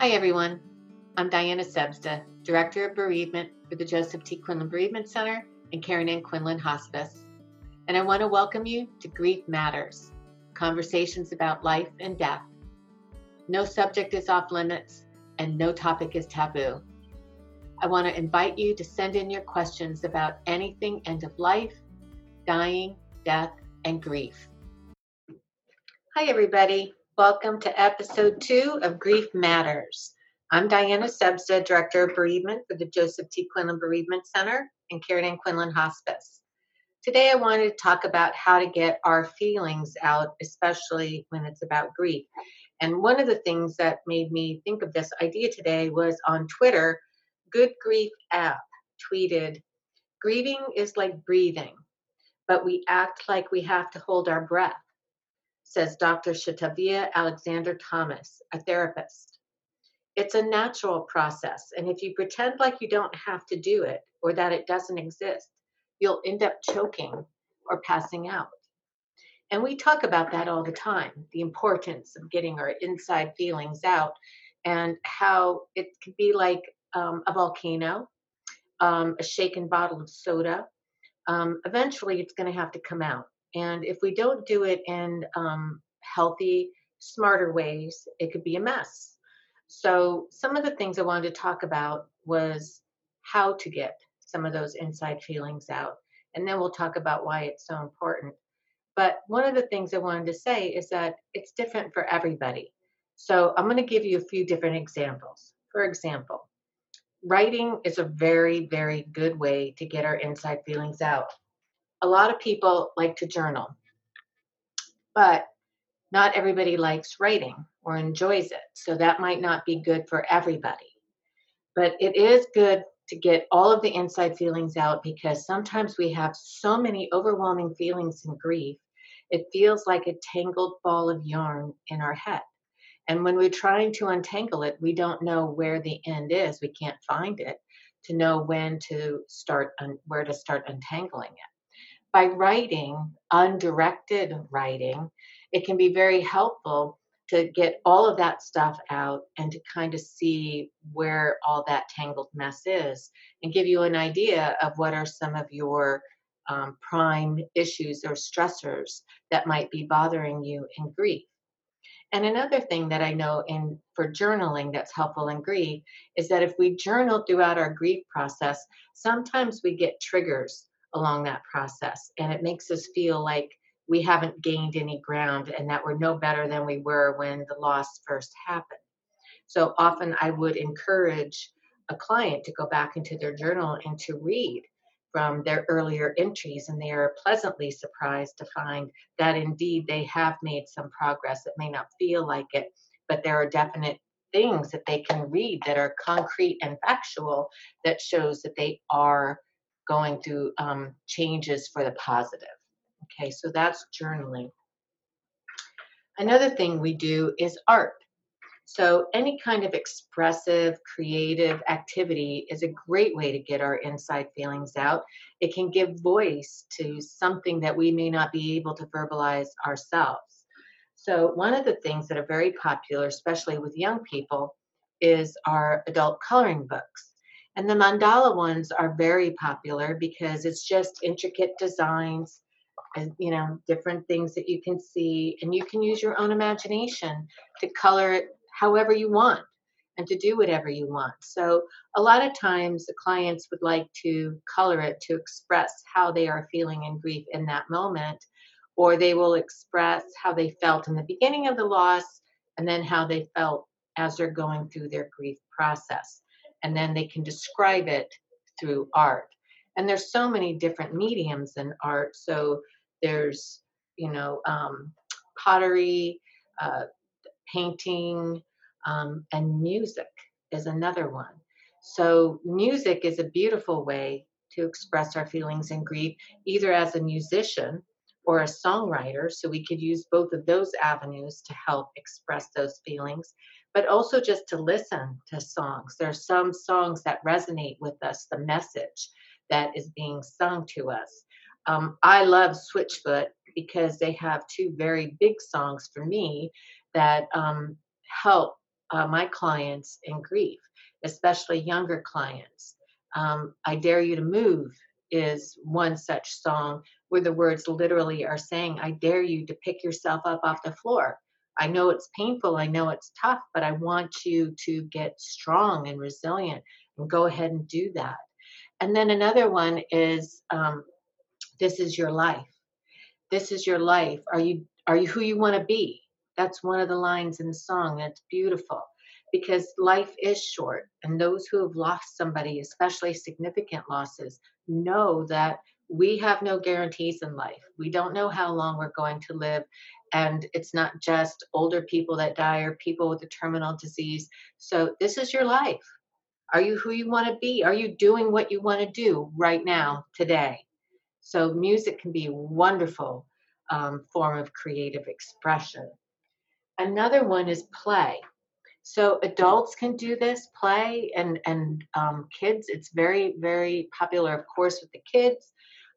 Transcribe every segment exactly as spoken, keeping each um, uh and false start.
Hi everyone, I'm Diana Sebzda, Director of Bereavement for the Joseph T. Quinlan Bereavement Center and Karen Ann Quinlan Hospice, and I want to welcome you to Grief Matters, conversations about life and death. No subject is off limits and no topic is taboo. I want to invite you to send in your questions about anything end of life, dying, death, and grief. Hi everybody. Welcome to episode two of Grief Matters. I'm Diana Sebzda, Director of Bereavement for the Joseph T. Quinlan Bereavement Center and Karen Ann Quinlan Hospice. Today I wanted to talk about how to get our feelings out, especially when it's about grief. And one of the things that made me think of this idea today was on Twitter, Good Grief app tweeted, "Grieving is like breathing, but we act like we have to hold our breath," says Doctor Shatavia Alexander Thomas, a therapist. "It's a natural process, and if you pretend like you don't have to do it or that it doesn't exist, you'll end up choking or passing out." And we talk about that all the time, the importance of getting our inside feelings out and how it could be like um, a volcano, um, a shaken bottle of soda. Um, eventually, it's going to have to come out. And if we don't do it in um, healthy, smarter ways, it could be a mess. So some of the things I wanted to talk about was how to get some of those inside feelings out. And then we'll talk about why it's so important. But one of the things I wanted to say is that it's different for everybody. So I'm going to give you a few different examples. For example, writing is a very, very good way to get our inside feelings out. A lot of people like to journal, but not everybody likes writing or enjoys it. So that might not be good for everybody. But it is good to get all of the inside feelings out because sometimes we have so many overwhelming feelings and grief. It feels like a tangled ball of yarn in our head. And when we're trying to untangle it, we don't know where the end is. We can't find it to know when to start, un- where to start untangling it. By writing, undirected writing, it can be very helpful to get all of that stuff out and to kind of see where all that tangled mess is and give you an idea of what are some of your um, prime issues or stressors that might be bothering you in grief. And another thing that I know in for journaling that's helpful in grief is that if we journal throughout our grief process, sometimes we get triggers along that process, and it makes us feel like we haven't gained any ground and that we're no better than we were when the loss first happened. So often I would encourage a client to go back into their journal and to read from their earlier entries, and they are pleasantly surprised to find that indeed they have made some progress. It may not feel like it, but there are definite things that they can read that are concrete and factual that shows that they are going through um, changes for the positive. Okay, so that's journaling. Another thing we do is art. So any kind of expressive, creative activity is a great way to get our inside feelings out. It can give voice to something that we may not be able to verbalize ourselves. So one of the things that are very popular, especially with young people, is our adult coloring books. And the mandala ones are very popular because it's just intricate designs, and, you know, different things that you can see. And you can use your own imagination to color it however you want and to do whatever you want. So a lot of times the clients would like to color it to express how they are feeling in grief in that moment, or they will express how they felt in the beginning of the loss and then how they felt as they're going through their grief process. And then they can describe it through art. And there's so many different mediums in art. So there's, you know, um, pottery, uh, painting, um, and music is another one. So music is a beautiful way to express our feelings and grief, either as a musician or a songwriter. So we could use both of those avenues to help express those feelings, but also just to listen to songs. There are some songs that resonate with us, the message that is being sung to us. Um, I love Switchfoot because they have two very big songs for me that um, help uh, my clients in grief, especially younger clients. Um, I Dare You to Move is one such song where the words literally are saying, I dare you to pick yourself up off the floor. I know it's painful. I know it's tough, but I want you to get strong and resilient and go ahead and do that. And then another one is, um, this is your life. This is your life. Are you, are you who you want to be? That's one of the lines in the song. That's beautiful, because life is short, and those who have lost somebody, especially significant losses, know that we have no guarantees in life. We don't know how long we're going to live. And it's not just older people that die or people with a terminal disease. So this is your life. Are you who you want to be? Are you doing what you want to do right now, today? So music can be a wonderful um, form of creative expression. Another one is play. So adults can do this, play, and, and um, kids. It's very, very popular, of course, with the kids.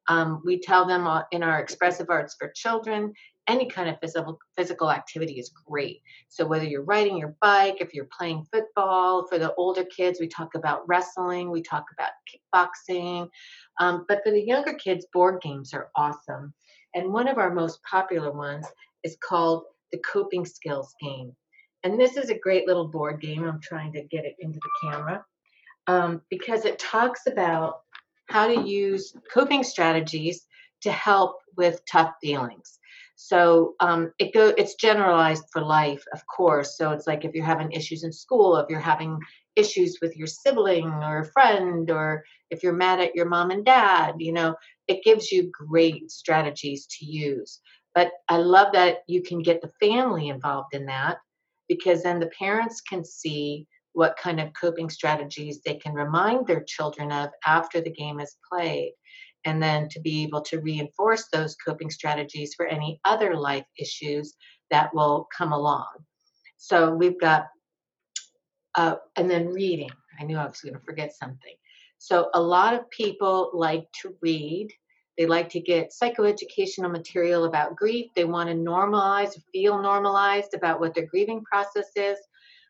Um, we tell them in our expressive arts for children, any kind of physical physical activity is great. So whether you're riding your bike, if you're playing football, for the older kids, we talk about wrestling, we talk about kickboxing. Um, but for the younger kids, board games are awesome. And one of our most popular ones is called the Coping Skills Game. And this is a great little board game. I'm trying to get it into the camera um, because it talks about how to use coping strategies to help with tough feelings. So um, it go, it's generalized for life, of course. So it's like if you're having issues in school, if you're having issues with your sibling or a friend, or if you're mad at your mom and dad, you know, it gives you great strategies to use. But I love that you can get the family involved in that, because then the parents can see what kind of coping strategies they can remind their children of after the game is played, and then to be able to reinforce those coping strategies for any other life issues that will come along. So we've got, uh, and then reading. I knew I was going to forget something. So a lot of people like to read. They like to get psychoeducational material about grief. They want to normalize, feel normalized about what their grieving process is.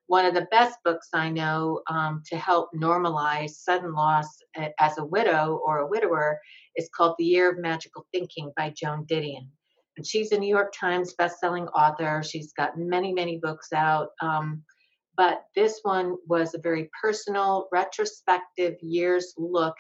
One of the best books I know um, to help normalize sudden loss as a widow or a widower is called The Year of Magical Thinking by Joan Didion. And she's a New York Times bestselling author. She's got many, many books out. Um, but this one was a very personal, retrospective year's look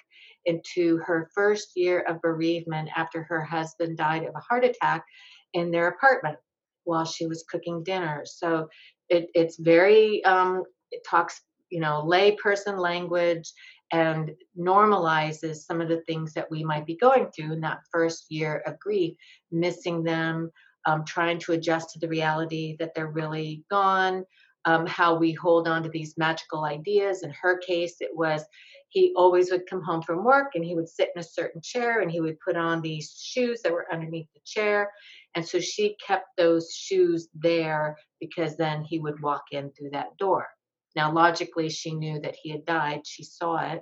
into her first year of bereavement after her husband died of a heart attack in their apartment while she was cooking dinner. So It, it's very, um, it talks, you know, lay person language, and normalizes some of the things that we might be going through in that first year of grief, missing them, um, trying to adjust to the reality that they're really gone, um, how we hold on to these magical ideas. In her case, it was he always would come home from work and he would sit in a certain chair and he would put on these shoes that were underneath the chair. And so she kept those shoes there because then he would walk in through that door. Now, logically, she knew that he had died. She saw it.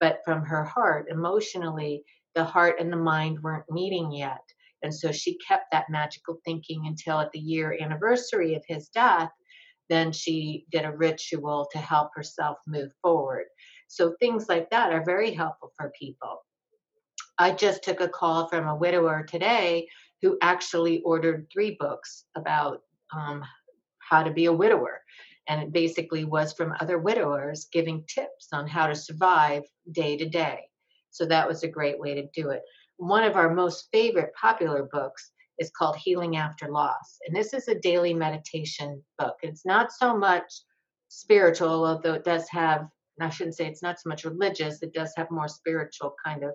But from her heart, emotionally, the heart and the mind weren't meeting yet. And so she kept that magical thinking until at the year anniversary of his death, then she did a ritual to help herself move forward. So things like that are very helpful for people. I just took a call from a widower today who actually ordered three books about um, how to be a widower. And it basically was from other widowers giving tips on how to survive day to day. So that was a great way to do it. One of our most favorite popular books is called Healing After Loss. And this is a daily meditation book. It's not so much spiritual, although it does have, and I shouldn't say it's not so much religious, it does have more spiritual kind of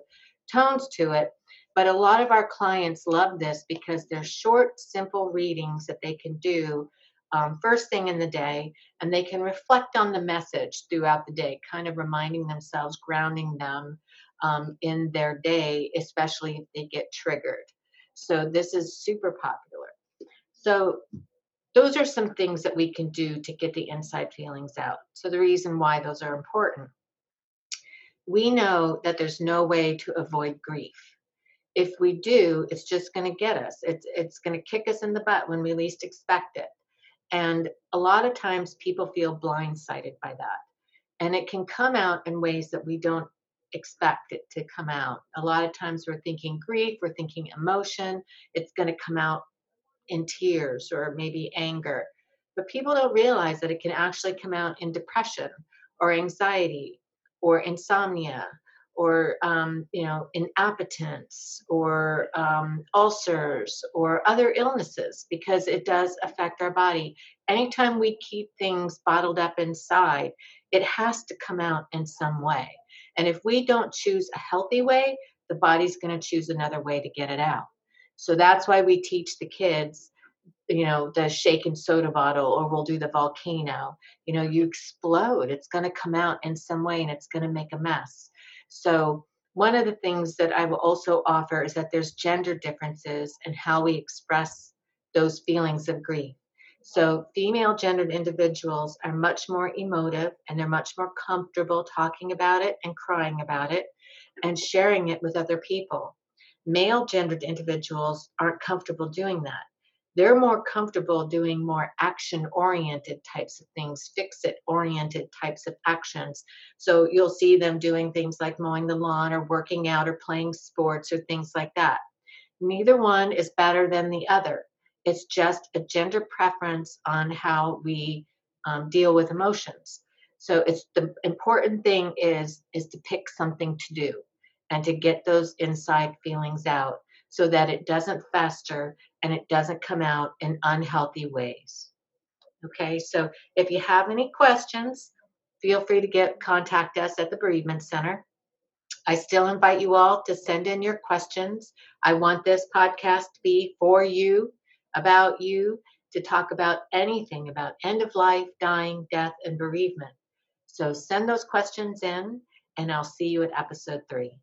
tones to it. But a lot of our clients love this because they're short, simple readings that they can do um, first thing in the day, and they can reflect on the message throughout the day, kind of reminding themselves, grounding them um, in their day, especially if they get triggered. So this is super popular. So those are some things that we can do to get the inside feelings out. So the reason why those are important. We know that there's no way to avoid grief. If we do, it's just going to get us. It's, it's going to kick us in the butt when we least expect it. And a lot of times people feel blindsided by that. And it can come out in ways that we don't expect it to come out. A lot of times we're thinking grief, we're thinking emotion, it's going to come out in tears or maybe anger. But people don't realize that it can actually come out in depression or anxiety or insomnia or, um, you know, in appetence or um, ulcers or other illnesses, because it does affect our body. Anytime we keep things bottled up inside, it has to come out in some way. And if we don't choose a healthy way, the body's going to choose another way to get it out. So that's why we teach the kids, you know, the shake and soda bottle, or we'll do the volcano. You know, you explode. It's going to come out in some way and it's going to make a mess. So one of the things that I will also offer is that there's gender differences in how we express those feelings of grief. So female gendered individuals are much more emotive and they're much more comfortable talking about it and crying about it and sharing it with other people. Male gendered individuals aren't comfortable doing that. They're more comfortable doing more action-oriented types of things, fix-it-oriented types of actions. So you'll see them doing things like mowing the lawn or working out or playing sports or things like that. Neither one is better than the other. It's just a gender preference on how we um, deal with emotions. So it's the important thing is, is to pick something to do and to get those inside feelings out, so that it doesn't fester and it doesn't come out in unhealthy ways. Okay, so if you have any questions, feel free to get contact us at the Bereavement Center. I still invite you all to send in your questions. I want this podcast to be for you, about you, to talk about anything about end of life, dying, death, and bereavement. So send those questions in, and I'll see you at episode three.